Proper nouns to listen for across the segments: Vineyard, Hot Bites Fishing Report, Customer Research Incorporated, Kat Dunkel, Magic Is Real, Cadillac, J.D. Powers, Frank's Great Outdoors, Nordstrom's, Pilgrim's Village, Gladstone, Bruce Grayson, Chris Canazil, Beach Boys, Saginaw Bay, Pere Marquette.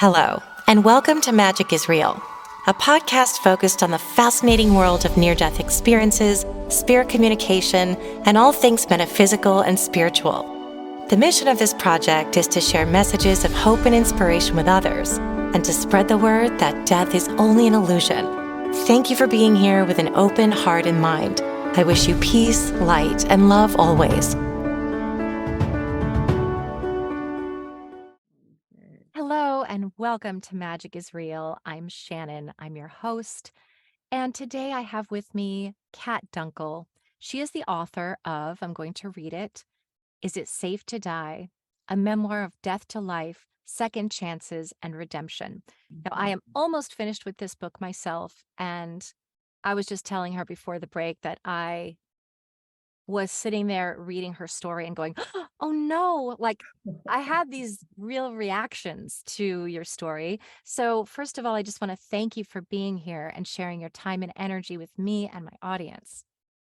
Hello, and welcome to Magic Is Real, a podcast focused on the fascinating world of near-death experiences, spirit communication, and all things metaphysical and spiritual. The mission of this project is to share messages of hope and inspiration with others, and to spread the word that death is only an illusion. Thank you for being here with an open heart and mind. I wish you peace, light, and love always. And welcome to Magic is Real. I'm Shannon. I'm your host. And today I have with me Kat Dunkel. She is the author of, I'm going to read it, Is It Safe to Die? A Memoir of Death to Life, Second Chances, and Redemption. Now, I am almost finished with this book myself. And I was just telling her before the break that I was sitting there reading her story and going, oh no, like I had these real reactions to your story. So first of all, I just want to thank you for being here and sharing your time and energy with me and my audience.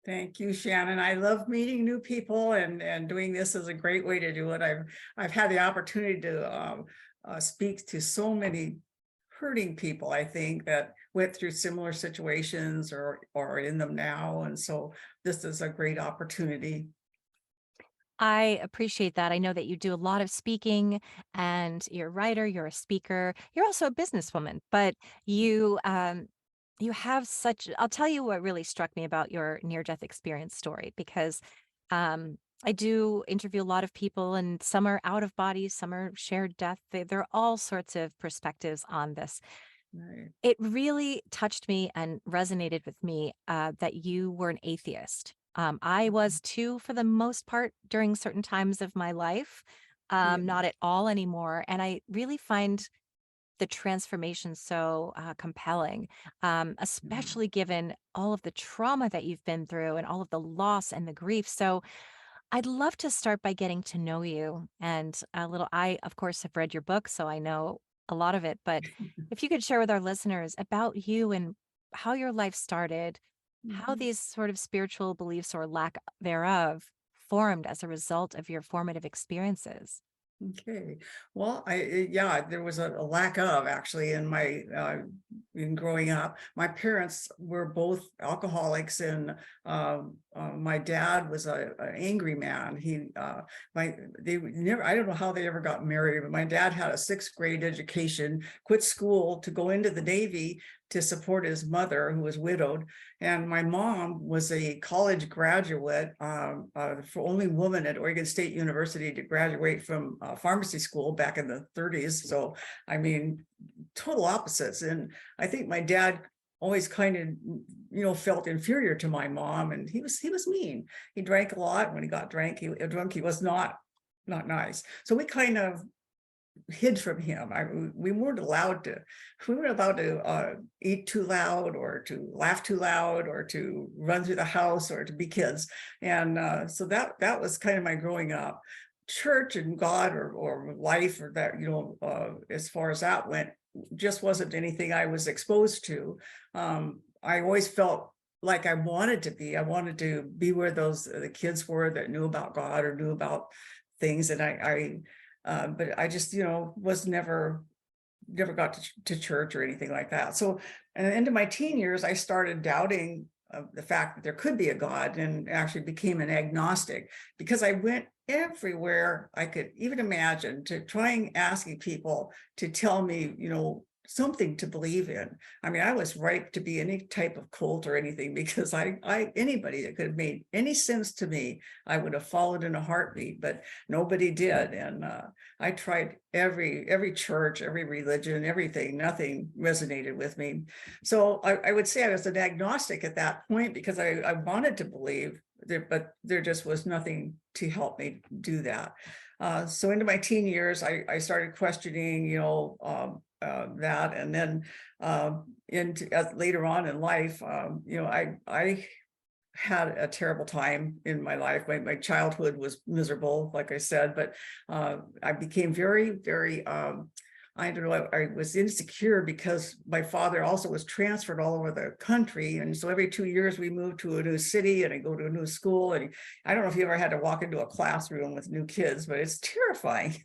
Thank you, Shannon. I love meeting new people, and doing this is a great way to do it. I've had the opportunity to speak to so many hurting people, I think, that went through similar situations or in them now. And so this is a great opportunity. I appreciate that. I know that you do a lot of speaking, and you're a writer, you're a speaker, you're also a businesswoman, but you you have such, I'll tell you what really struck me about your near-death experience story, because I do interview a lot of people, and some are out of body, some are shared death. There are all sorts of perspectives on this. Right. It really touched me and resonated with me that you were an atheist. I was too, for the most part, during certain times of my life, not at all anymore. And I really find the transformation so compelling, especially given all of the trauma that you've been through and all of the loss and the grief. So I'd love to start by getting to know you and a little. I, of course, have read your book, so I know a lot of it, but if you could share with our listeners about you and how your life started, how these sort of spiritual beliefs or lack thereof formed as a result of your formative experiences. Okay. Well, there was a lack of, actually, in my in growing up. My parents were both alcoholics, and my dad was an angry man. I don't know how they ever got married, but my dad had a 6th grade education, quit school to go into the Navy to support his mother, who was widowed. And my mom was a college graduate, the only woman at Oregon State University to graduate from pharmacy school back in the 30s. So, I mean, total opposites. And I think my dad always kind of, felt inferior to my mom. And he was mean. He drank a lot. When he got drunk, he was not nice. So we kind of hid from him. We weren't allowed to eat too loud, or to laugh too loud, or to run through the house, or to be kids. And so that was kind of my growing up. Church and God or life, or that, as far as that went, just wasn't anything I was exposed to. I always felt like I wanted to be. I wanted to be where the kids were that knew about God or knew about things. And but I just, was never got to church or anything like that. So at the end of my teen years, I started doubting the fact that there could be a God, and actually became an agnostic, because I went everywhere I could even imagine to asking people to tell me, something to believe in. I mean, I was ripe to be any type of cult or anything, because anybody that could have made any sense to me, I would have followed in a heartbeat, but nobody did. And I tried every church, every religion, everything. Nothing resonated with me. So I would say I was an agnostic at that point, because I wanted to believe there, but there just was nothing to help me do that. So into my teen years, I started questioning, that, and then later on in life, I had a terrible time in my life. My childhood was miserable, like I said, but I became very, very I don't know, I was insecure because my father also was transferred all over the country. And so every 2 years we moved to a new city and I go to a new school. And I don't know if you ever had to walk into a classroom with new kids, but it's terrifying.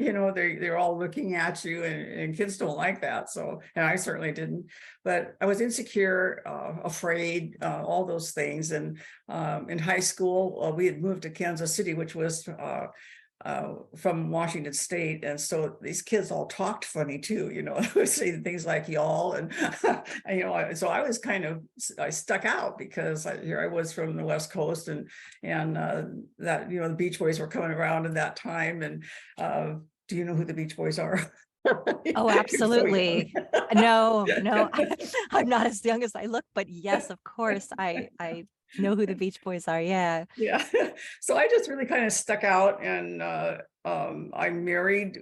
You know, they're all looking at you and kids don't like that. So, and I certainly didn't, but I was insecure, afraid, all those things. And in high school, we had moved to Kansas City, which was, from Washington State. And so these kids all talked funny too, you know, saying things like y'all and, you know, so I was kind of, I stuck out because here I was from the West Coast and that, you know, the Beach Boys were coming around in that time. And do you know who the Beach Boys are? Oh, absolutely. No, I'm not as young as I look, but yes, of course, I know who the Beach Boys are. Yeah. So I just really kind of stuck out, and I married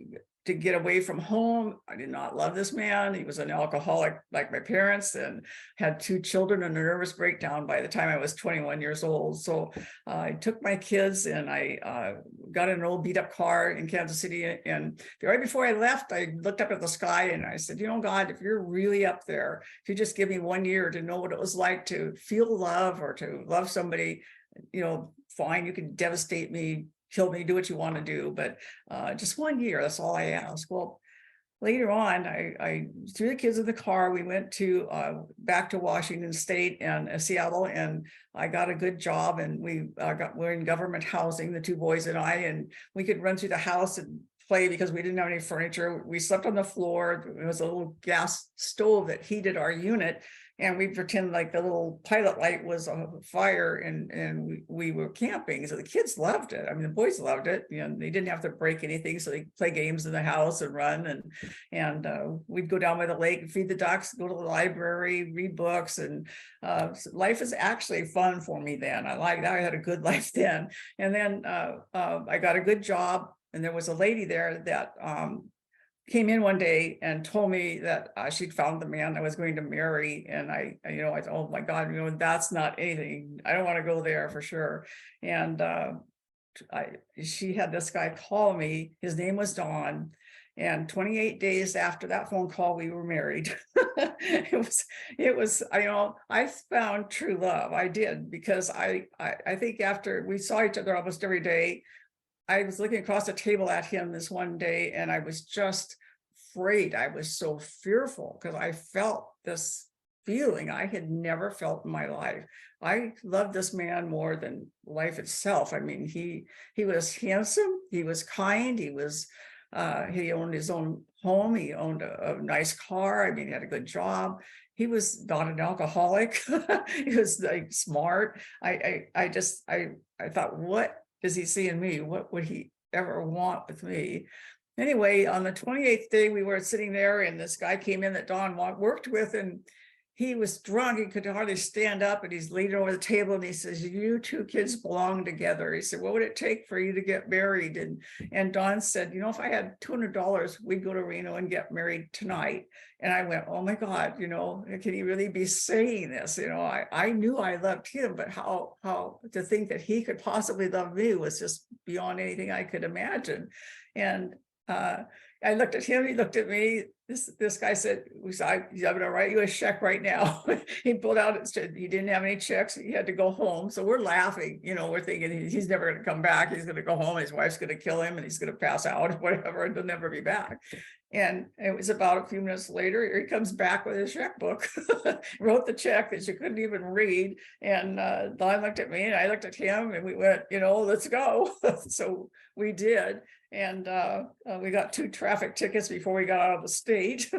to get away from home. I did not love this man. He was an alcoholic like my parents and had two children and a nervous breakdown by the time I was 21 years old. So I took my kids and I got an old beat up car in Kansas City. And right before I left, I looked up at the sky and I said, you know, God, if you're really up there, if you just give me 1 year to know what it was like to feel love or to love somebody, you know, fine, you can devastate me, kill me, do what you want to do, but just 1 year, that's all I ask. Well, later on, I threw the kids in the car. We went to back to Washington State and Seattle, and I got a good job, and we're in government housing, the two boys and we could run through the house and play because we didn't have any furniture. We slept on the floor. It was a little gas stove that heated our unit, and we pretend like the little pilot light was a fire, and we were camping. So the kids loved it. I mean, the boys loved it. You know, they didn't have to break anything, so they could play games in the house and run. And we'd go down by the lake and feed the ducks, go to the library, read books. And life is actually fun for me then. I had a good life then. And then I got a good job, and there was a lady there that came in one day and told me that she'd found the man I was going to marry. And I thought, oh my God, you know, that's not anything. I don't want to go there for sure. And she had this guy call me. His name was Don. And 28 days after that phone call, we were married. It was, you know, I found true love. I did, because I think after we saw each other almost every day, I was looking across the table at him this one day, and I was just afraid. I was so fearful because I felt this feeling I had never felt in my life. I loved this man more than life itself. I mean, he was handsome, he was kind, he owned his own home, he owned a nice car. I mean, he had a good job. He was not an alcoholic. He was like smart. I thought, what does he see in me? What would he ever want with me? Anyway, on the 28th day, we were sitting there, and this guy came in that Don worked with, and he was drunk. He could hardly stand up, and he's leaning over the table, and he says, you two kids belong together. He said, what would it take for you to get married? And Don said, you know, if I had $200, we'd go to Reno and get married tonight. And I went, oh my God, you know, can he really be saying this? You know, I knew I loved him, but how to think that he could possibly love me was just beyond anything I could imagine. And I looked at him, he looked at me. This guy said, I'm going to write you a check right now. He pulled out and said, he didn't have any checks. He had to go home. So we're laughing, you know, we're thinking he's never going to come back. He's going to go home. His wife's going to kill him and he's going to pass out or whatever, and they'll never be back. And it was about a few minutes later, here he comes back with his checkbook, wrote the check that you couldn't even read. And Don looked at me and I looked at him and we went, you know, let's go. So we did. And we got 2 traffic tickets before we got out of the state.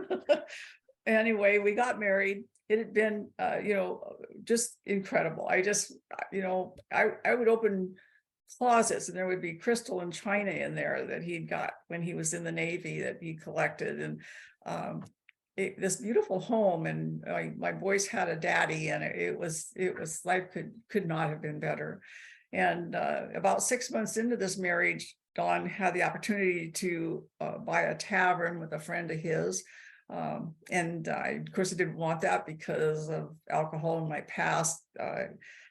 Anyway, we got married. It had been, you know, just incredible. I just, you know, I would open closets and there would be crystal and china in there that he'd got when he was in the Navy that he collected. And this beautiful home, and my boys had a daddy, and it was life could not have been better. And about 6 months into this marriage, Don had the opportunity to buy a tavern with a friend of his. And of course, I didn't want that because of alcohol in my past.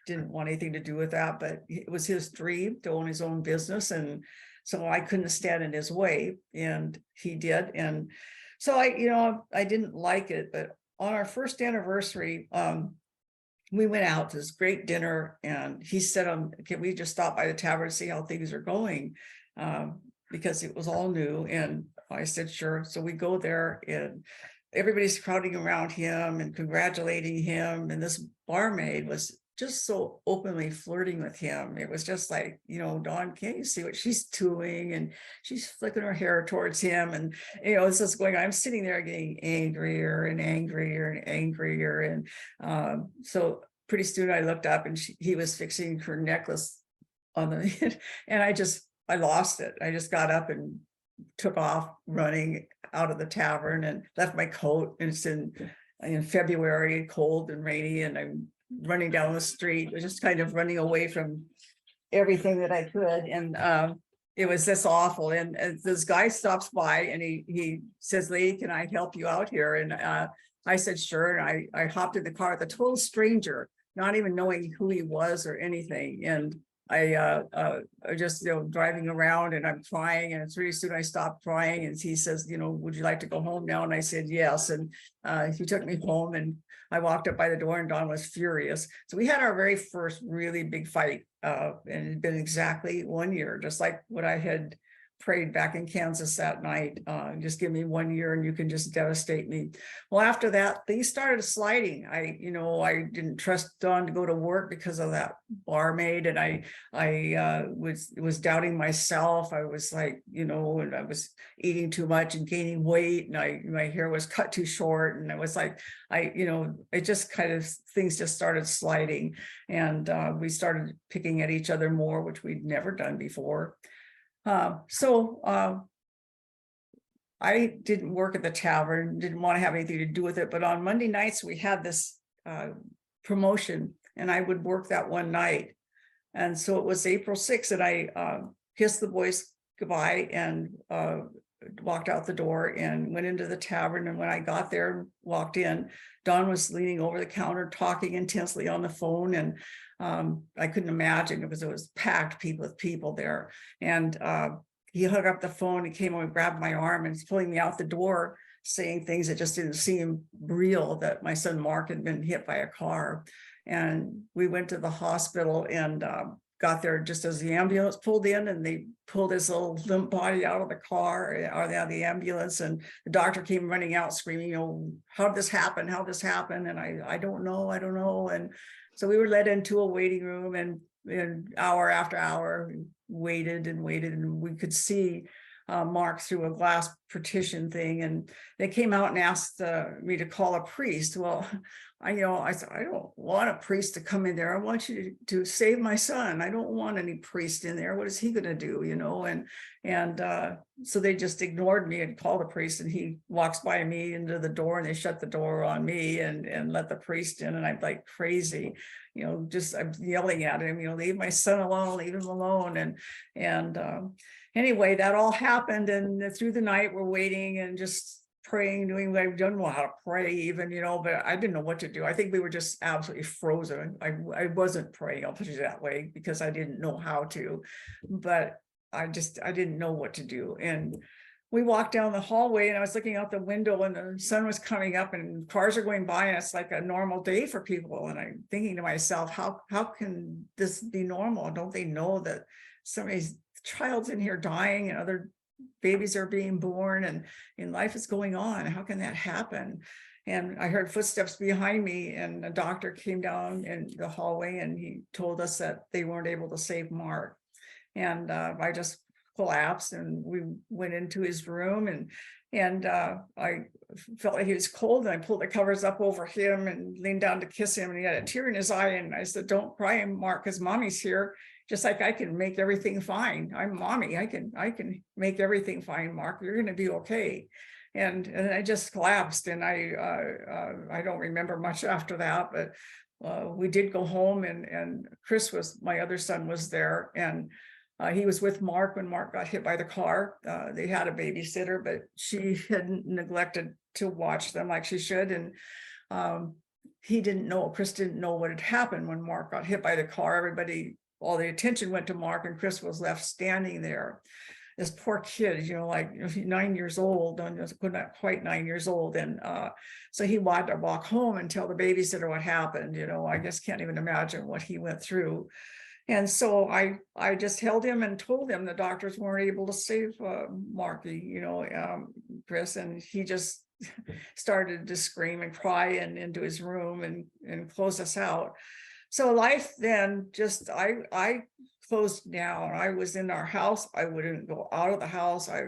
Didn't want anything to do with that, but it was his dream to own his own business. And so I couldn't stand in his way, and he did. And So I didn't like it, but on our first anniversary, we went out to this great dinner, and he said, can we just stop by the tavern to see how things are going? Because it was all new. And I said, sure. So we go there, and everybody's crowding around him and congratulating him. And this barmaid was just so openly flirting with him. It was just like, Dawn, can't you see what she's doing? And she's flicking her hair towards him. And, this is going on. I'm sitting there getting angrier and angrier and angrier. And so pretty soon I looked up, and he was fixing her necklace on the, and I lost it. I just got up and took off running out of the tavern and left my coat. And it's in February, cold and rainy. And I'm running down the street, just kind of running away from everything that I could. And it was this awful. And this guy stops by, and he says, "Lady, can I help you out here?" And I said, sure. And I hopped in the car with a total stranger, not even knowing who he was or anything. And I just, driving around, and I'm crying, and pretty soon I stopped crying. And he says, "Would you like to go home now?" And I said, yes. And he took me home, and I walked up by the door, and Dawn was furious. So we had our very first really big fight, and it had been exactly 1 year, just like what I had prayed back in Kansas that night. Just give me 1 year, and you can just devastate me. Well, after that, things started sliding. I didn't trust Dawn to go to work because of that barmaid, and I was doubting myself. I was like, and I was eating too much and gaining weight, and my hair was cut too short, and I was like, it just kind of, things just started sliding, and we started picking at each other more, which we'd never done before. So I didn't work at the tavern, didn't want to have anything to do with it. But on Monday nights, we had this promotion, and I would work that one night. And so it was April 6th, and I kissed the boys goodbye and walked out the door and went into the tavern. And when I got there and walked in, Dawn was leaning over the counter, talking intensely on the phone. And I couldn't imagine, because it was packed with people there. And he hung up the phone and came over and grabbed my arm and was pulling me out the door, saying things that just didn't seem real, that my son Mark had been hit by a car. And we went to the hospital, and got there just as the ambulance pulled in, and they pulled his little limp body out of the car, or out of the ambulance. And the doctor came running out screaming, "How did this happen? How did this happen?" And I don't know. I don't know. And so we were led into a waiting room, and hour after hour waited and waited, and we could see Mark through a glass partition thing. And they came out and asked me to call a priest. Well, I said, I don't want a priest to come in there. I want you to save my son. I don't want any priest in there. What is he going to do? So they just ignored me and called a priest, and he walks by me into the door, and they shut the door on me and let the priest in. And I'm like crazy, I'm yelling at him, leave my son alone, leave him alone. Anyway, that all happened. And through the night, we're waiting and just praying, doing what I don't know how to pray even, but I didn't know what to do. I think we were just absolutely frozen. I wasn't praying, I'll put it that way, because I didn't know how to, but I didn't know what to do. And we walked down the hallway, and I was looking out the window, and the sun was coming up, and cars are going by, and it's like a normal day for people. And I'm thinking to myself, how can this be normal? Don't they know that somebody's child's in here dying, and other babies are being born, and life is going on? How can that happen? And I heard footsteps behind me, and a doctor came down in the hallway, and he told us that they weren't able to save Mark. And I just collapsed, and we went into his room, and I felt like he was cold, and I pulled the covers up over him and leaned down to kiss him, and he had a tear in his eye. And I said, "Don't cry, Mark, because mommy's here. Just like I can make everything fine. I'm mommy. I can make everything fine, Mark. You're going to be okay." And I just collapsed. And I don't remember much after that, but we did go home, and Chris was, my other son, was there, and he was with Mark when Mark got hit by the car. They had a babysitter, but she had neglected to watch them like she should. And Chris didn't know what had happened when Mark got hit by the car. All the attention went to Mark, and Chris was left standing there. this poor kid, you know, like 9 years old, and not quite 9 years old. And so he wanted to walk home and tell the babysitter what happened. You know, I just can't even imagine what he went through. And so I just held him and told him the doctors weren't able to save Marky, you know, Chris, and he just started to scream and cry and into his room and close us out. So life then just, I closed down. I was in our house. I wouldn't go out of the house. I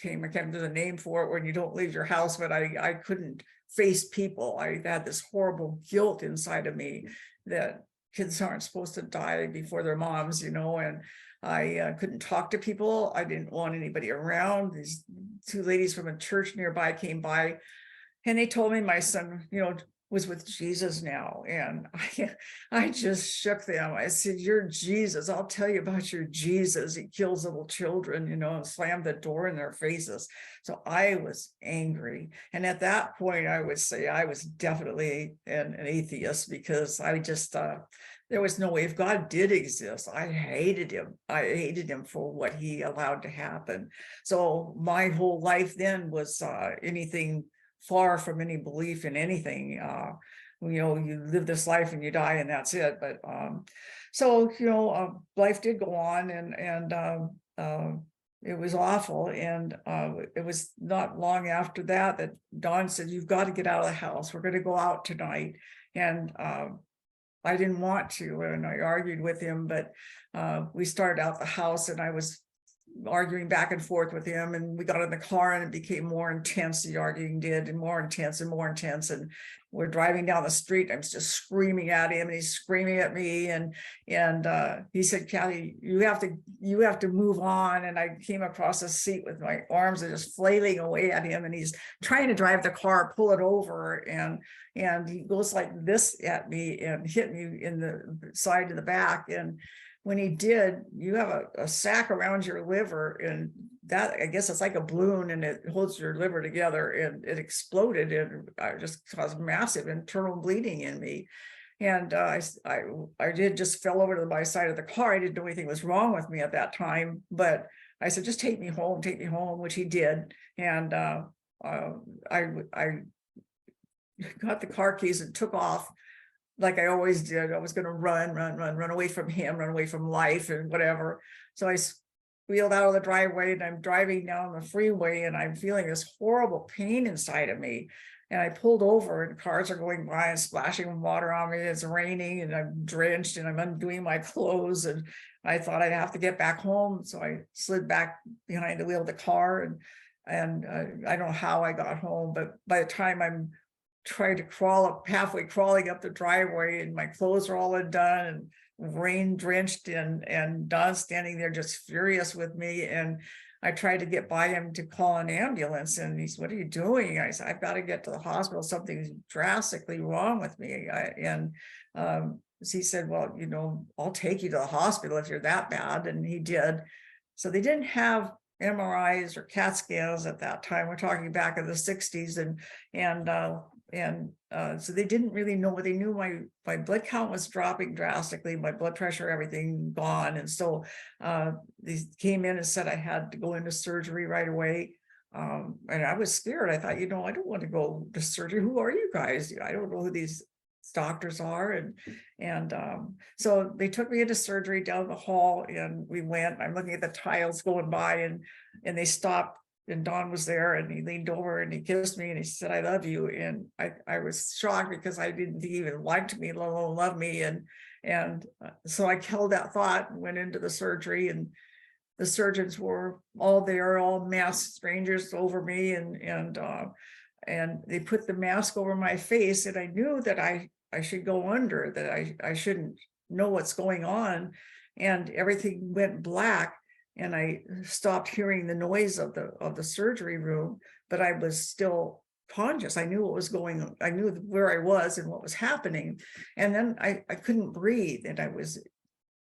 can't do the name for it when you don't leave your house, but I couldn't face people. I had this horrible guilt inside of me that kids aren't supposed to die before their moms, you know, and I couldn't talk to people. I didn't want anybody around. These two ladies from a church nearby came by and they told me my son, you know, was with Jesus now. And I just shook them. I said, "You're Jesus. I'll tell you about your Jesus. He kills little children," you know, and slammed the door in their faces. So I was angry. And at that point, I would say I was definitely an atheist, because I just, there was no way. If God did exist, I hated him. I hated him for what he allowed to happen. So my whole life then was anything far from any belief in anything. You know, you live this life and you die and that's it. But so, you know, life did go on, and it was awful. And it was not long after that Dawn said, "You've got to get out of the house. We're going to go out tonight." And I didn't want to, and I argued with him, but we started out the house and I was arguing back and forth with him, and we got in the car and it became more intense. The arguing did, and more intense and more intense. And we're driving down the street. I'm just screaming at him and he's screaming at me. And he said, "Kathy, you have to move on." And I came across the seat with my arms and just flailing away at him. And he's trying to drive the car, pull it over. And he goes like this at me and hit me in the side of the back. And when he did, you have a sack around your liver, and that, I guess it's like a balloon, and it holds your liver together, and it exploded and just caused massive internal bleeding in me. And I did just fell over to my side of the car. I didn't know anything was wrong with me at that time, but I said, "Just take me home," which he did. And I got the car keys and took off. Like I always did, I was going to run away from him, run away from life and whatever. So I wheeled out of the driveway and I'm driving down the freeway and I'm feeling this horrible pain inside of me. And I pulled over and cars are going by and splashing water on me. It's raining and I'm drenched and I'm undoing my clothes. And I thought I'd have to get back home. So I slid back behind the wheel of the car and I don't know how I got home, but by the time I'm tried to crawl up, halfway crawling up the driveway, and my clothes are all undone and rain drenched, and Don standing there just furious with me. And I tried to get by him to call an ambulance, and he's, "What are you doing?" I said, "I've got to get to the hospital. Something's drastically wrong with me." He said, "Well, you know, I'll take you to the hospital if you're that bad." And he did. So they didn't have MRIs or CAT scans at that time. We're talking back in the 60s, and so they didn't really know. They knew my blood count was dropping drastically, my blood pressure, everything gone. And so they came in and said I had to go into surgery right away. And I was scared. I thought, you know, I don't want to go to surgery. Who are you guys? I don't know who these doctors are. And so they took me into surgery down the hall, and we went. I'm looking at the tiles going by, and they stopped. And Don was there, and he leaned over and he kissed me and he said, "I love you." And I was shocked because I didn't think he even liked me, let alone love me. And so I held that thought and went into the surgery, and the surgeons were all there, all masked strangers over me. And they put the mask over my face, and I knew that I should go under, that I shouldn't know what's going on. And everything went black. And I stopped hearing the noise of the surgery room, but I was still conscious. I knew what was going on. I knew where I was and what was happening. And then I couldn't breathe. And I was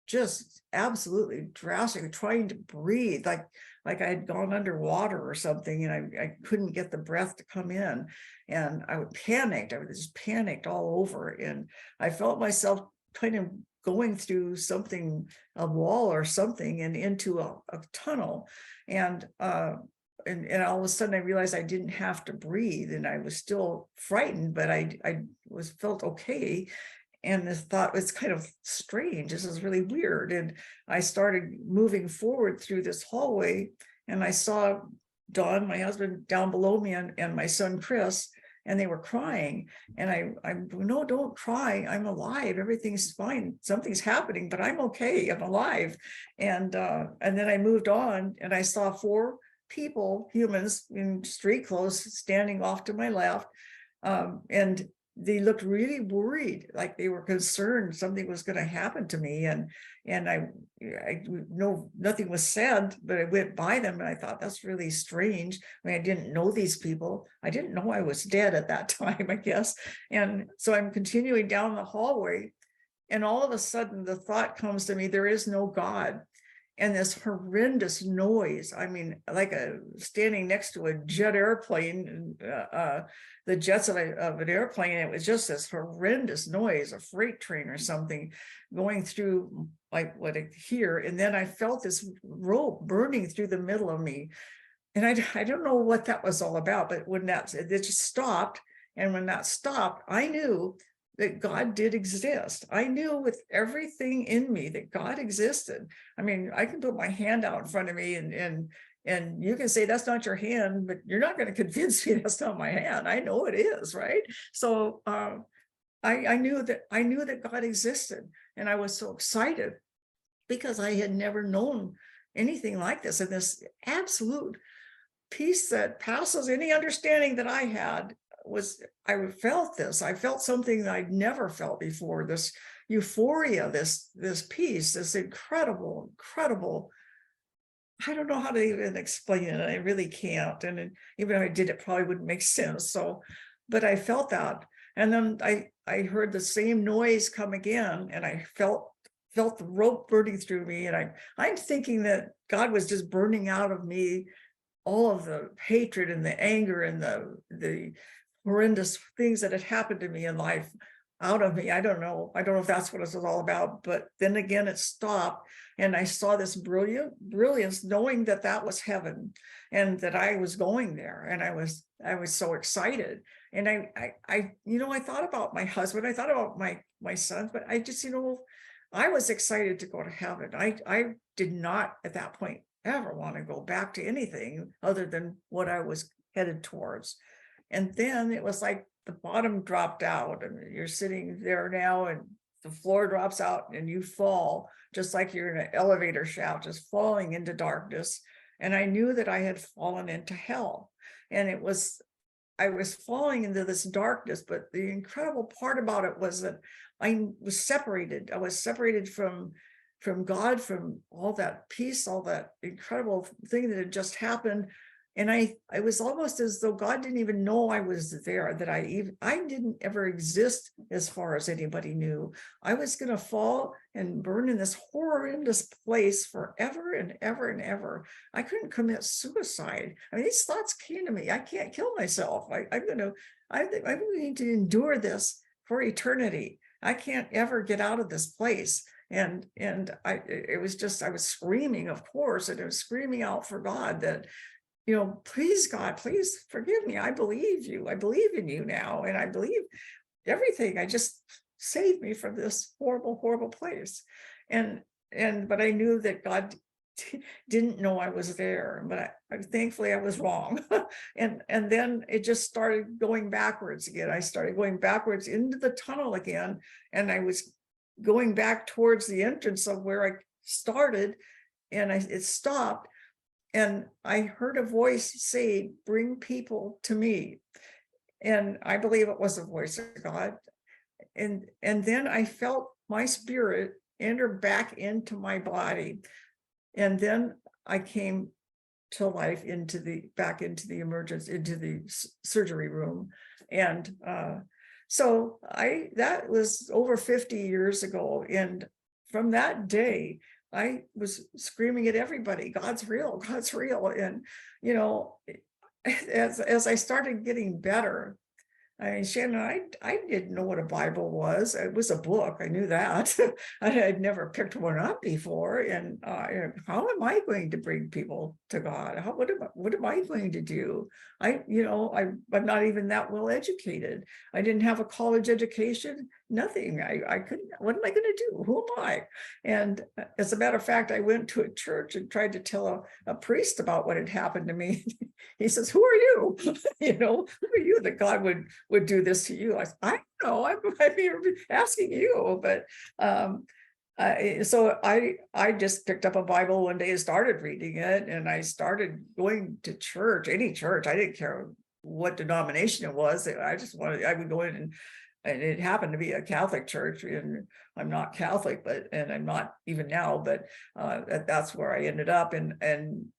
just absolutely drowsing, trying to breathe, like I had gone underwater or something. And I couldn't get the breath to come in. And I was panicked. I was just panicked all over. And I felt myself kind of going through something, a wall or something, and into a tunnel. And all of a sudden I realized I didn't have to breathe, and I was still frightened, but I felt okay. And this thought, it's kind of strange. This is really weird. And I started moving forward through this hallway, and I saw Don, my husband, down below me, and my son, Chris, and they were crying. And I'm, no, don't cry. I'm alive. Everything's fine. Something's happening, but I'm okay. I'm alive. And then I moved on, and I saw four people, humans in street clothes, standing off to my left. And they looked really worried, like they were concerned something was going to happen to me. And I know nothing was said, but I went by them and I thought, that's really strange. I mean, I didn't know these people. I didn't know I was dead at that time, I guess. And so I'm continuing down the hallway, and all of a sudden the thought comes to me, there is no God. And this horrendous noise, I mean, like standing next to a jet airplane, the jets of an airplane, it was just this horrendous noise, a freight train or something going through, like what I hear. And then I felt this rope burning through the middle of me. And I don't know what that was all about, but when it just stopped. And when that stopped, I knew that God did exist. I knew with everything in me that God existed. I mean, I can put my hand out in front of me and you can say, that's not your hand, but you're not going to convince me that's not my hand. I know it is, right? So I knew that God existed, and I was so excited because I had never known anything like this, and this absolute peace that passes any understanding that I had. I felt something that I'd never felt before, this euphoria, this peace, this incredible, I don't know how to even explain it. I really can't. And even if I did, it probably wouldn't make sense. So, but I felt that. And then I heard the same noise come again, and I felt the rope burning through me. And I'm thinking that God was just burning out of me all of the hatred and the anger and the horrendous things that had happened to me in life out of me. I don't know if that's what it was all about, but then again, it stopped. And I saw this brilliance, knowing that that was heaven and that I was going there. And I was so excited. And I thought about my husband, I thought about my son, but I just, I was excited to go to heaven. I did not at that point ever want to go back to anything other than what I was headed towards. And then it was like the bottom dropped out, and you're sitting there now, and the floor drops out, and you fall, just like you're in an elevator shaft, just falling into darkness. And I knew that I had fallen into hell, and I was falling into this darkness. But the incredible part about it was that I was separated. I was separated from God, from all that peace, all that incredible thing that had just happened. And I was almost as though God didn't even know I was there, that I didn't ever exist as far as anybody knew. I was going to fall and burn in this horrendous place forever and ever and ever. I couldn't commit suicide. I mean, these thoughts came to me. I can't kill myself. I need to endure this for eternity. I can't ever get out of this place. I was screaming, of course, and I was screaming out for God that, please, God, please forgive me. I believe you. I believe in you now. And I believe everything. I just saved me from this horrible, horrible place. But I knew that God didn't know I was there, but thankfully I was wrong. And then it just started going backwards again. I started going backwards into the tunnel again, and I was going back towards the entrance of where I started, and it stopped, and I heard a voice say, bring people to me. And I believe it was the voice of God. And then I felt my spirit enter back into my body. And then I came to life into the surgery room. And, so that was over 50 years ago. And from that day, I was screaming at everybody, God's real, God's real. And, as I started getting better, Shannon, I didn't know what a Bible was. It was a book. I knew that. I had never picked one up before. And how am I going to bring people to God? What am I going to do? I'm not even that well educated. I didn't have a college education. Nothing. I couldn't. What am I going to do? Who am I? And as a matter of fact, I went to a church and tried to tell a priest about what had happened to me. He says, "Who are you? Who are you that God would do this to you?" I said, "I don't know. I'm asking you." But so I just picked up a Bible one day and started reading it, and I started going to church, any church. I didn't care what denomination it was. I would go in and it happened to be a Catholic church, and I'm not Catholic, and I'm not even now, but that's where I ended up, and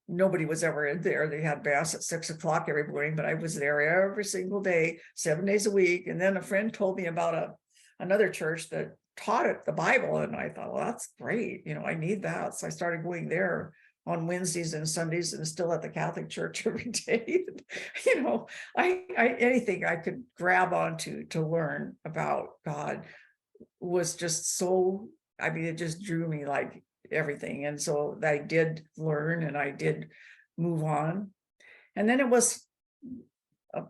nobody was ever in there. They had mass at 6 o'clock every morning, but I was there every single day, 7 days a week. And then a friend told me about another church that taught it the Bible, and I thought, well, that's great. I need that. So I started going there on Wednesdays and Sundays, and still at the Catholic church every day. I anything I could grab onto to learn about God was just so, it just drew me like everything. And so I did learn and I did move on. And then it was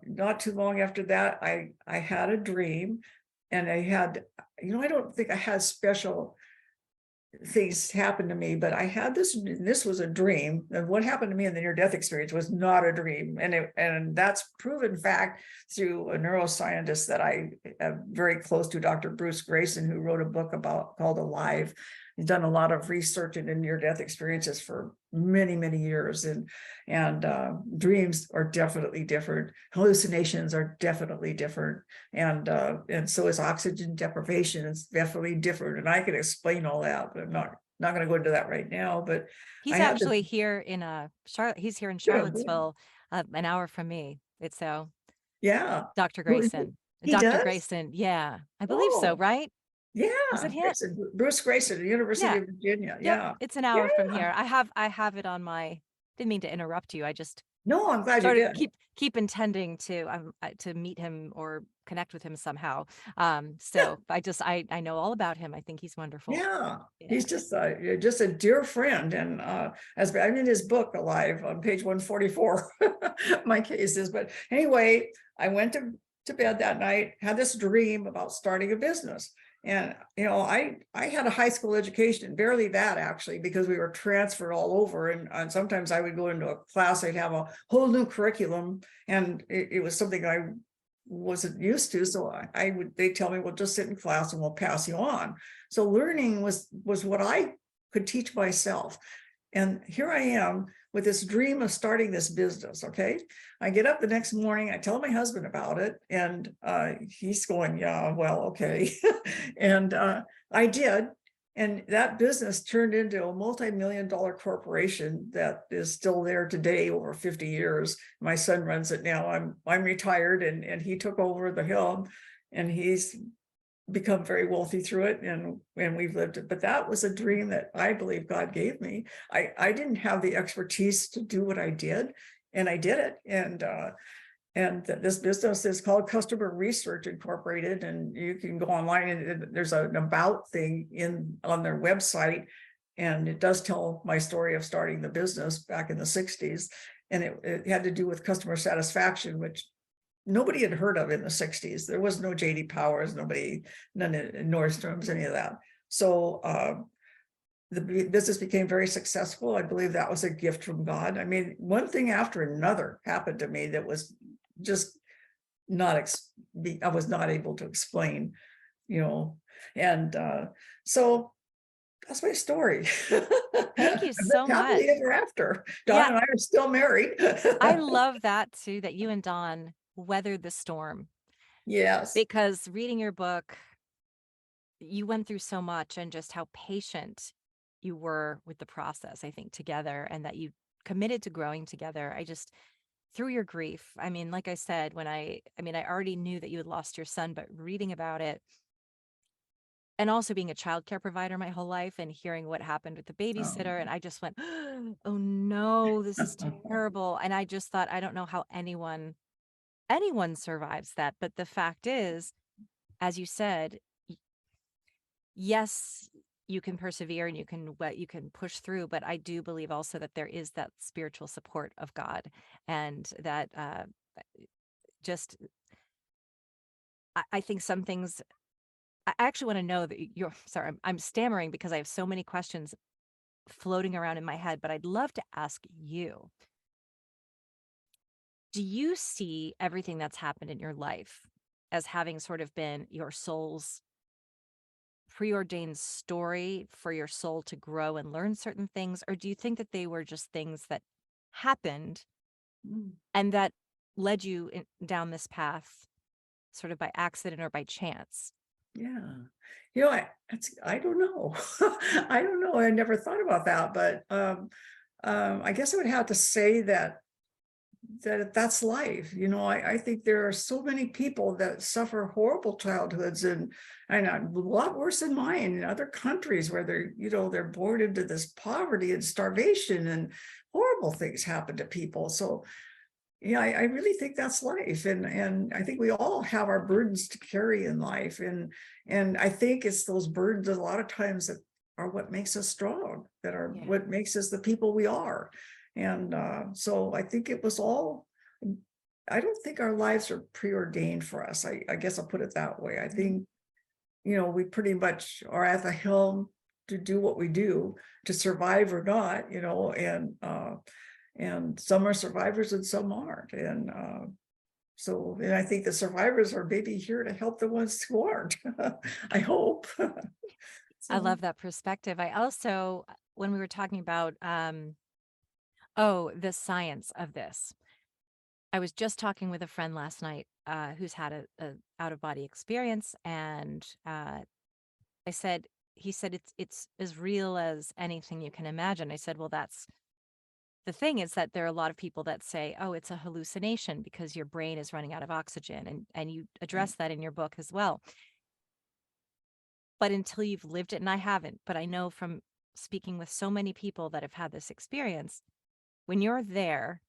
not too long after that, I had a dream, and I had, I don't think I had special things happened to me, but I had this was a dream, and what happened to me in the near-death experience was not a dream, and that's proven fact through a neuroscientist that I am very close to, Dr. Bruce Grayson, who wrote a book called Alive. He's done a lot of research into near-death experiences for many, many years, and dreams are definitely different. Hallucinations are definitely different, and so is oxygen deprivation. It's definitely different, and I can explain all that, but I'm not going to go into that right now. But he's actually here in Charlotte. He's here in Charlottesville, an hour from me. It's so. Yeah, Dr. Grayson. Dr. Grayson. Yeah, I believe so. Right. Yeah, Bruce Grayson, University of Virginia. Yep. Yeah, it's an hour from here. I have it on my. Didn't mean to interrupt you. I just I'm glad you did. Keep intending to meet him or connect with him somehow. I know all about him. I think he's wonderful. Yeah, yeah. He's just a dear friend, and as I'm in his book Alive on page 144, my case is. But anyway, I went to bed that night, had this dream about starting a business. And, I had a high school education, barely that actually, because we were transferred all over. And sometimes I would go into a class, I'd have a whole new curriculum, and it was something I wasn't used to. So they tell me, well, just sit in class and we'll pass you on. So learning was what I could teach myself. And here I am with this dream of starting this business. Okay. I get up the next morning, I tell my husband about it, and he's going, yeah, well, okay. And I did. And that business turned into a multi-million-dollar corporation that is still there today, over 50 years. My son runs it now. I'm retired, and he took over the helm, and he's become very wealthy through it, and we've lived it. But that was a dream that I believe God gave me. I didn't have the expertise to do what I did, and I did it. And this business is called Customer Research Incorporated, and you can go online, and there's an about thing on their website, and it does tell my story of starting the business back in the 60s, and it had to do with customer satisfaction, which nobody had heard of in the 60s. There was no J.D. Powers, none in Nordstrom's, any of that. So the business became very successful. I believe that was a gift from God. One thing after another happened to me that was just I was not able to explain, and so that's my story. Thank you so much. Ever after, Don and I are still married. I love that too, that you and Don weathered the storm. Yes, because reading your book, you went through so much, and just how patient you were with the process, I think, together, and that you committed to growing together. I just, through your grief, like I said, when I already knew that you had lost your son, but reading about it, and also being a childcare provider my whole life, and hearing what happened with the babysitter, and I just went, oh no, this is terrible. And I just thought, I don't know how anyone anyone survives that. But the fact is, as you said, yes, you can persevere and you can push through, but I do believe also that there is that spiritual support of God, and that I think some things. I actually want to know that you're sorry, I'm stammering because I have so many questions floating around in my head, but I'd love to ask you, do you see everything that's happened in your life as having sort of been your soul's preordained story for your soul to grow and learn certain things? Or do you think that they were just things that happened and that led you down this path sort of by accident or by chance? Yeah. You know, I don't know. I don't know. I never thought about that, but I guess I would have to say that's life. You know, I think there are so many people that suffer horrible childhoods and a lot worse than mine in other countries where they're born into this poverty and starvation, and horrible things happen to people. So yeah, I really think that's life. And I think we all have our burdens to carry in life. And I think it's those burdens a lot of times that are what makes us strong, that are what makes us the people we are. And so I think it was all, I don't think our lives are preordained for us. I guess I'll put it that way. I think, you know, we pretty much are at the helm to do what we do, to survive or not, you know, and some are survivors and some aren't. And so I think the survivors are maybe here to help the ones who aren't. I hope. I love that perspective. I also, when we were talking about, the science of this, I was just talking with a friend last night who's had a out-of-body experience. And he said, it's as real as anything you can imagine. I said, well, that's, the thing is that there are a lot of people that say, oh, it's a hallucination because your brain is running out of oxygen. And you address that in your book as well. But until you've lived it, and I haven't, but I know from speaking with so many people that have had this experience, when you're there,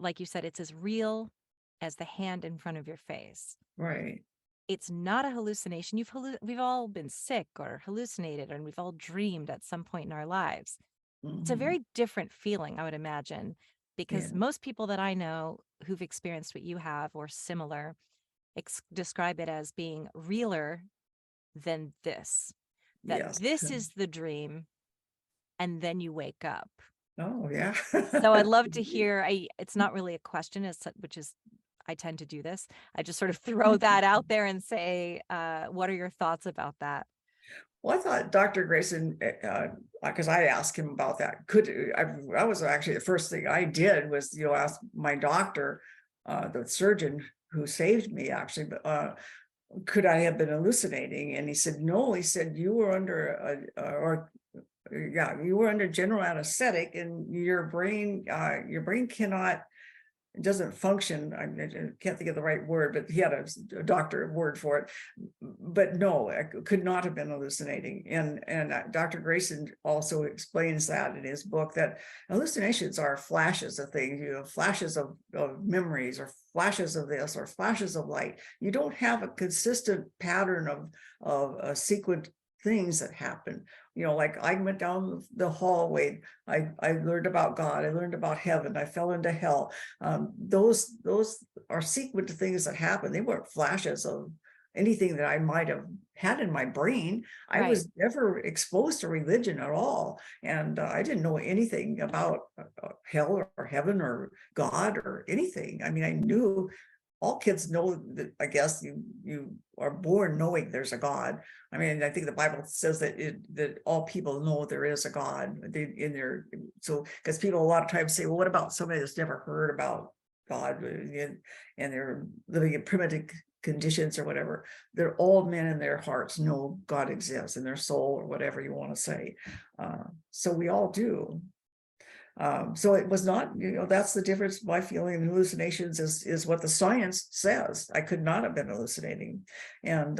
like you said, it's as real as the hand in front of your face. Right. It's not a hallucination. We've all been sick or hallucinated, and we've all dreamed at some point in our lives. It's a very different feeling, I would imagine, because most people that I know who've experienced what you have or similar describe it as being realer than this, that this is the dream, and then you wake up. Oh, yeah. So I'd love to hear, it's not really a question, which is, I tend to do this. I just sort of throw that out there and say, what are your thoughts about that? Well, I thought Dr. Grayson, because I asked him about that. I was actually, the first thing I did was, you know, ask my doctor, the surgeon who saved me actually, but could I have been hallucinating? And he said, no. He said, you were under general anesthetic, and your brain cannot. It doesn't function. I can't think of the right word, but he had a doctor word for it. But no, I could not have been hallucinating. And Dr. Grayson also explains that in his book, that hallucinations are flashes of things, you know, flashes of memories, or flashes of this, or flashes of light. You don't have a consistent pattern of a sequence things that happen. You know, like I went down the hallway, I learned about God, I learned about heaven, I fell into hell. Those are sequent things that happen. They weren't flashes of anything that I might have had in my brain. I was never exposed to religion at all, and I didn't know anything about hell or heaven or God or anything. I mean, I knew, all kids know that, I guess, you are born knowing there's a God. I mean, I think the Bible says that all people know there is a God because people a lot of times say, well, what about somebody that's never heard about God and they're living in primitive conditions or whatever? They're all men in their hearts know God exists in their soul, or whatever you want to say. So we all do. So it was not, you know, that's the difference. My feeling of hallucinations is what the science says. I could not have been hallucinating, and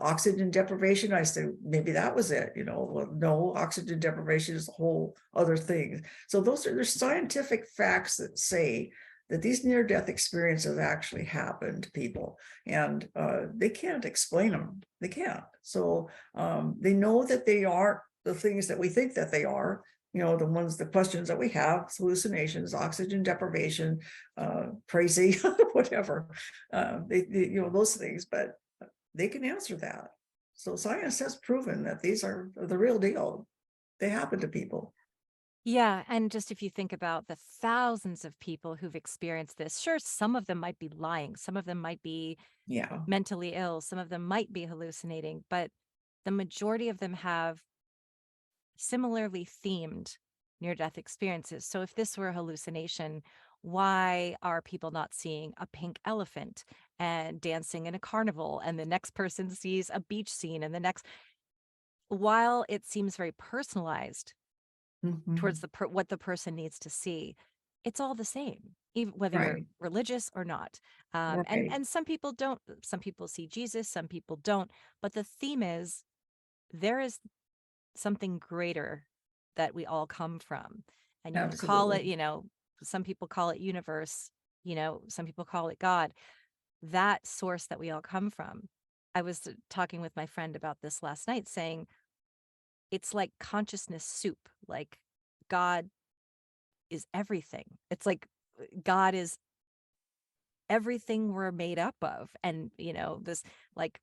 oxygen deprivation. I said, maybe that was it, you know. Well, no, oxygen deprivation is a whole other thing. So those are the scientific facts that say that these near-death experiences actually happen to people, and they can't explain them. They can't. So they know that they aren't the things that we think that they are, you know, the ones, the questions that we have, hallucinations, oxygen deprivation, crazy, whatever, you know, those things, but they can answer that. So science has proven that these are the real deal. They happen to people. Yeah. And just if you think about the thousands of people who've experienced this, sure, some of them might be lying. Some of them might be mentally ill. Some of them might be hallucinating, but the majority of them have similarly themed near-death experiences. So if this were a hallucination, why are people not seeing a pink elephant and dancing in a carnival? And the next person sees a beach scene and the next, while it seems very personalized, towards the what the person needs to see, it's all the same, even whether you're religious or not. And some people don't, some people see Jesus, some people don't, but the theme is there is something greater that we all come from. And you can call it, you know, some people call it universe, you know, some people call it God, that source that we all come from. I was talking with my friend about this last night, saying, it's like consciousness soup. Like God is everything. It's like God is everything we're made up of. And, you know, this, like,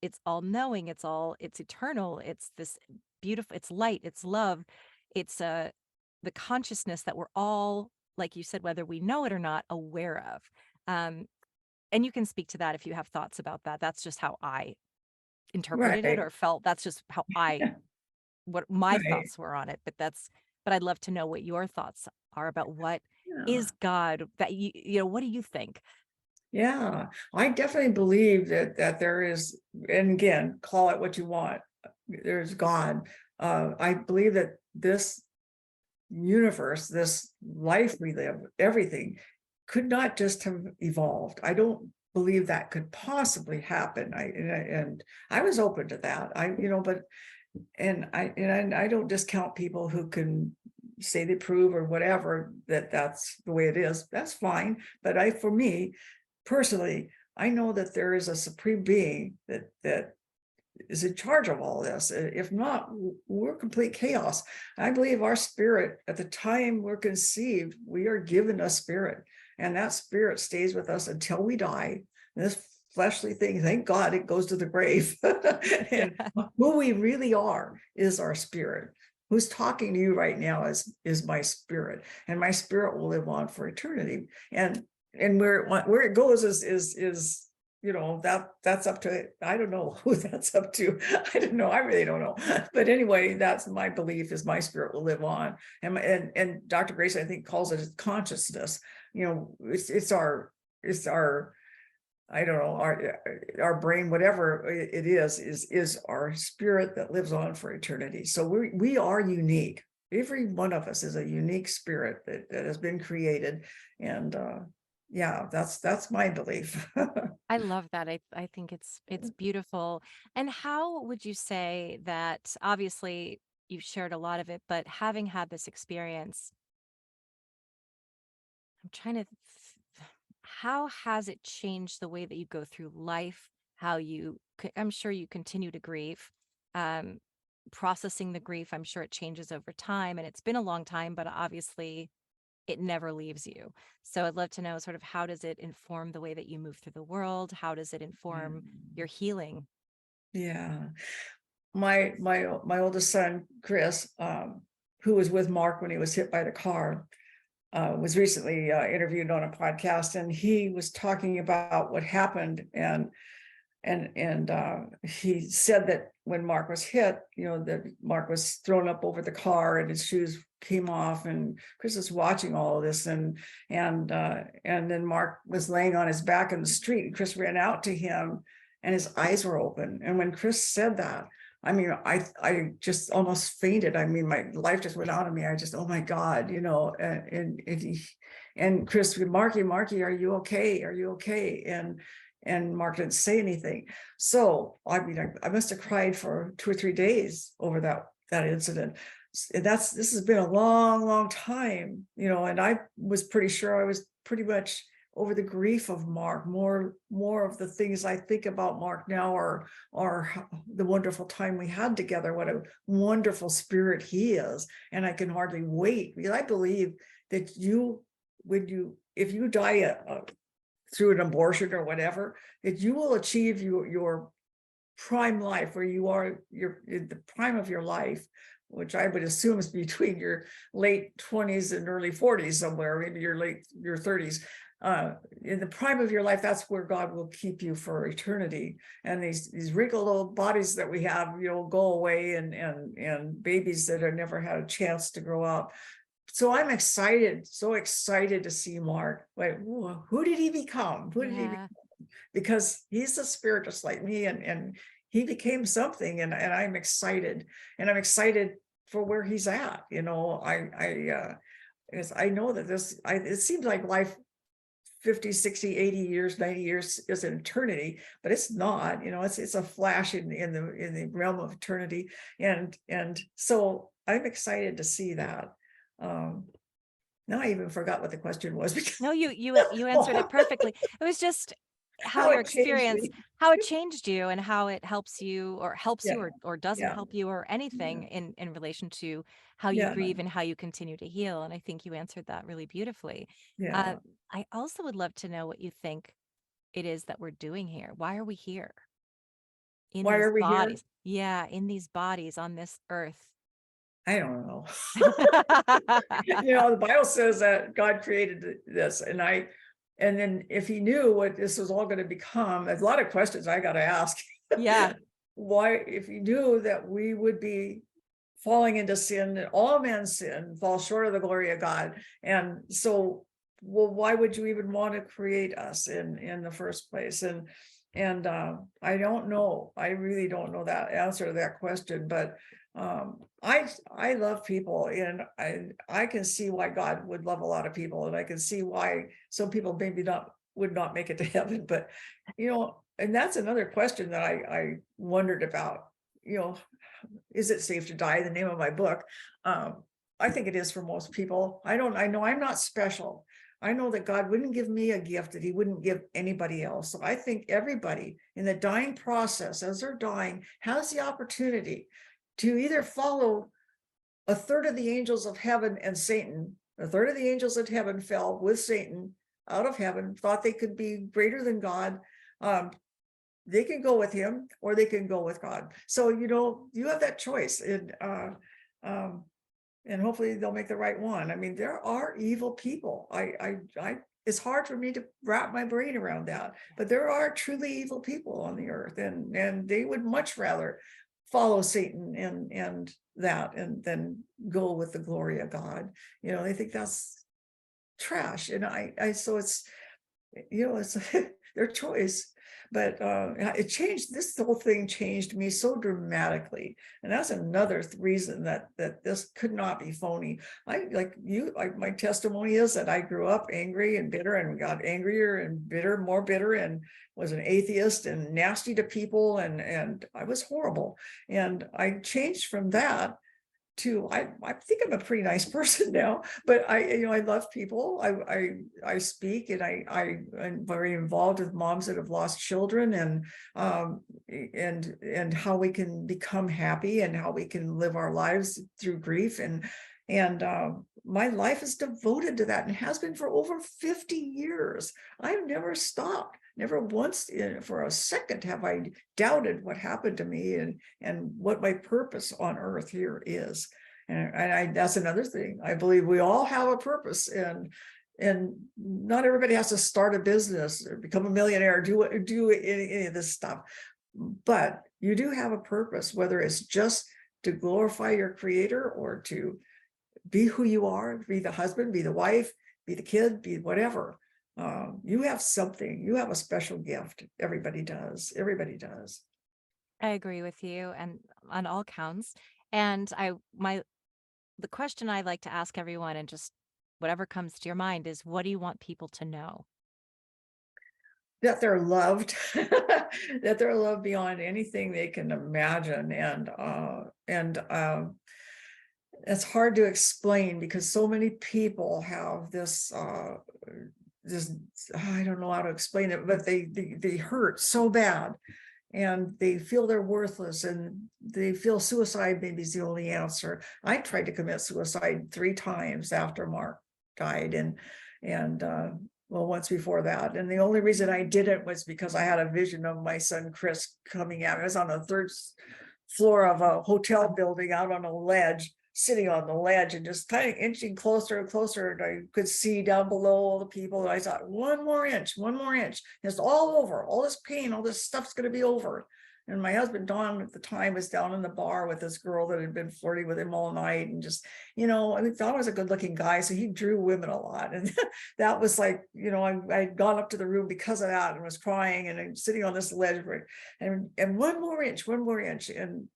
it's all knowing, it's all, it's eternal. It's this beautiful, it's light, it's love. It's the consciousness that we're all, like you said, whether we know it or not, aware of. And you can speak to that if you have thoughts about that. That's just how I interpreted it or felt. That's just how I, what my thoughts were on it, but that's, but I'd love to know what your thoughts are about what is God, that you know, what do you think? Yeah, I definitely believe that, there is, and again, call it what you want, there's God. I believe that this universe, this life we live, everything could not just have evolved. I don't believe that could possibly happen. And I was open to that. I don't discount people who can say they prove or whatever that's the way it is. That's fine. But for me personally, I know that there is a supreme being that is in charge of all this. If not, we're complete chaos. I believe our spirit, at the time we're conceived, we are given a spirit. And that spirit stays with us until we die. And this fleshly thing, thank God, it goes to the grave. And who we really are is our spirit. Who's talking to you right now is my spirit. And my spirit will live on for eternity. And where it goes is you know, that's up to, I don't know who that's up to. I don't know. I really don't know. But anyway, that's my belief, is my spirit will live on. And Dr. Grayson, I think, calls it consciousness. You know, it's our, I don't know, our brain, whatever it is our spirit that lives on for eternity. So we are unique. Every one of us is a unique spirit that has been created. And, yeah, that's my belief. I love that. I think it's beautiful. And how would you say that, obviously you've shared a lot of it, but having had this experience, I'm trying to, how has it changed the way that you go through life? How you, I'm sure you continue to grieve, processing the grief. I'm sure it changes over time, and it's been a long time, but obviously it never leaves you. So I'd love to know sort of, how does it inform the way that you move through the world? How does it inform your healing? Yeah. My oldest son, Chris, who was with Mark when he was hit by the car, was recently interviewed on a podcast, and he was talking about what happened. And he said that when Mark was hit, you know, that Mark was thrown up over the car and his shoes came off, and Chris was watching all of this. And then Mark was laying on his back in the street, and Chris ran out to him, and his eyes were open. And when Chris said that, I mean, I just almost fainted. I mean, my life just went out of me. I just, oh my God, you know, and Chris would, Marky, are you okay? Are you okay? And Mark didn't say anything. So, I mean, I must have cried for 2 or 3 days over that incident. This has been a long, long time, you know, and I was pretty sure I was pretty much over the grief of Mark. More of the things I think about Mark now are the wonderful time we had together. What a wonderful spirit he is. And I can hardly wait, because I believe that if you die through an abortion or whatever, that you will achieve your prime life, where you are in the prime of your life, which I would assume is between your late 20s and early 40s somewhere, maybe your 30s. In the prime of your life, that's where God will keep you for eternity. And these wrinkled old bodies that we have, go away, and babies that have never had a chance to grow up. So I'm so excited to see Mark. Like, who did he become? Who did he become? Because he's a spirit just like me, and he became something, and I'm excited. And I'm excited for where he's at. I know that it seems like life 50, 60, 80 years, 90 years is an eternity, but it's not, it's a flash in the realm of eternity. And so I'm excited to see that. Now I even forgot what the question was. Because no, you answered it perfectly. It was just how your experience, how it changed you, and how it helps you or doesn't help you or anything in relation to how you grieve and how you continue to heal. And I think you answered that really beautifully. Yeah. I also would love to know what you think it is that we're doing here. Why are we here? Why are we here? Yeah, in these bodies on this earth. I don't know. The Bible says that God created this, and then if he knew what this was all going to become, a lot of questions I got to ask. Yeah. Why, if he knew that we would be falling into sin, and all men sin, fall short of the glory of God. And so, why would you even want to create us in the first place? And I don't know. I really don't know that answer to that question, but I love people, and I can see why God would love a lot of people, and I can see why some people maybe would not make it to heaven. But and that's another question that I wondered about. Is it safe to die? The name of my book. I think it is for most people. I know I'm not special. I know that God wouldn't give me a gift that he wouldn't give anybody else. So I think everybody in the dying process, as they're dying, has the opportunity to either follow a third of the angels of heaven and Satan. A third of the angels of heaven fell with Satan out of heaven, thought they could be greater than God. They can go with him, or they can go with God. So, you have that choice. And hopefully they'll make the right one. I mean, there are evil people. It's hard for me to wrap my brain around that, but there are truly evil people on the earth, and they would much rather follow Satan and then go with the glory of God. They think that's trash. And so it's, it's their choice. But it changed, this whole thing changed me so dramatically. And that's another reason that this could not be phony. My testimony is that I grew up angry and bitter, and got angrier and bitter, more bitter, and was an atheist and nasty to people. And I was horrible. And I changed from that to, I think I'm a pretty nice person now, but I love people. I speak, and I'm very involved with moms that have lost children, and how we can become happy, and how we can live our lives through grief. And my life is devoted to that, and has been for over 50 years. I've never stopped. Never once for a second have I doubted what happened to me, and what my purpose on earth here is. And that's another thing. I believe we all have a purpose, and not everybody has to start a business or become a millionaire or do any of this stuff. But you do have a purpose, whether it's just to glorify your creator, or to be who you are, be the husband, be the wife, be the kid, be whatever. You have something, you have a special gift. Everybody does. I agree with you, and on all counts. And the question I like to ask everyone, and just whatever comes to your mind, is what do you want people to know? That they're loved, that they're loved beyond anything they can imagine. And it's hard to explain, because so many people have this, just, I don't know how to explain it, but they hurt so bad and they feel they're worthless and they feel suicide maybe is the only answer. I tried to commit suicide 3 times after Mark died and once before that. And the only reason I did it was because I had a vision of my son, Chris, coming out. I was on the 3rd floor of a hotel building out on a ledge, sitting on the ledge and just kind of inching closer and closer. And I could see down below all the people. And I thought, one more inch. And it's all over. All this pain, all this stuff's going to be over. And my husband, Don, at the time was down in the bar with this girl that had been flirting with him all night. And just, Don was a good looking guy. So he drew women a lot. And that was like, I'd gone up to the room because of that and was crying and I'm sitting on this ledge and one more inch. And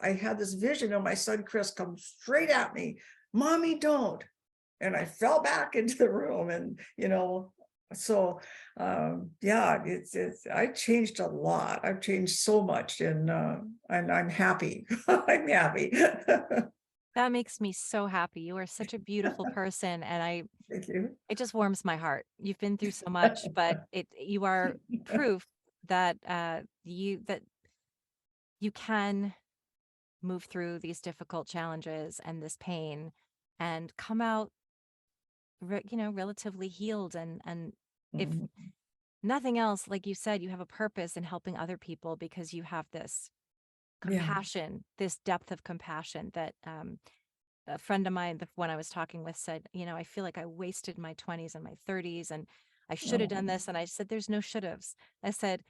I had this vision of my son, Chris, come straight at me, Mommy, don't. And I fell back into the room and, I changed a lot. I've changed so much and I'm happy. I'm happy. That makes me so happy. You are such a beautiful person. And thank you. It just warms my heart. You've been through so much, but you are proof that you can move through these difficult challenges and this pain and come out relatively healed and if nothing else, like you said, you have a purpose in helping other people because you have this compassion, this depth of compassion that a friend of mine, the one I was talking with, said, I feel like I wasted my 20s and my 30s and I should have done this. And I said, there's no should haves. I said,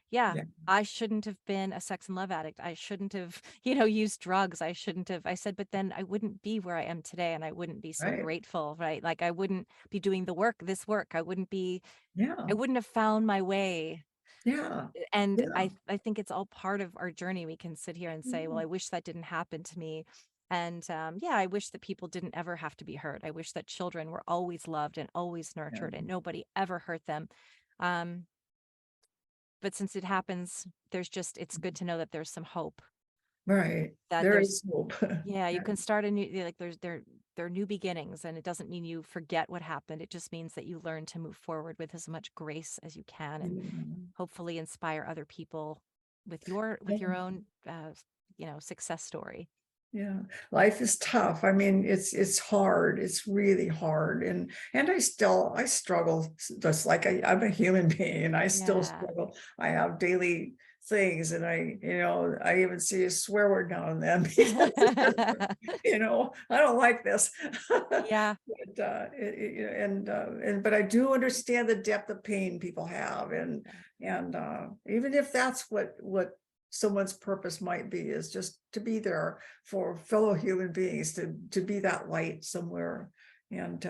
I shouldn't have been a sex and love addict. I shouldn't have, used drugs. I shouldn't have. I said, but then I wouldn't be where I am today. And I wouldn't be so grateful, right? Like I wouldn't be doing this work. I wouldn't be, I wouldn't have found my way. Yeah. And I think it's all part of our journey. We can sit here and say, well, I wish that didn't happen to me. And I wish that people didn't ever have to be hurt. I wish that children were always loved and always nurtured and nobody ever hurt them. But since it happens, it's good to know that there's some hope. Right. That there is hope. Yeah. You can start a new, there are new beginnings and it doesn't mean you forget what happened. It just means that you learn to move forward with as much grace as you can and hopefully inspire other people with your own, success story. Yeah, life is tough. I mean, it's hard. It's really hard. And I struggle just like I'm a human being and I still struggle. I have daily things and I even see a swear word now and then, because, I don't like this. Yeah. But, but I do understand the depth of pain people have. And even if that's what someone's purpose might be, is just to be there for fellow human beings, to be that light somewhere. And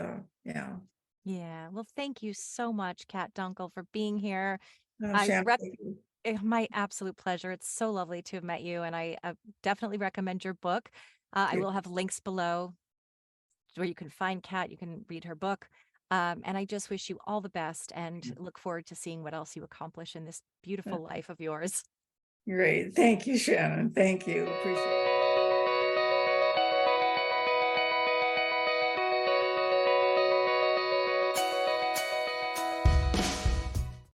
well, thank you so much, Kat Dunkel, for being here. My absolute pleasure. It's so lovely to have met you, and I definitely recommend your book. I will have links below where you can find Kat. You can read her book. And I just wish you all the best and look forward to seeing what else you accomplish in this beautiful life of yours. Great. Thank you, Shannon. Thank you. Appreciate it.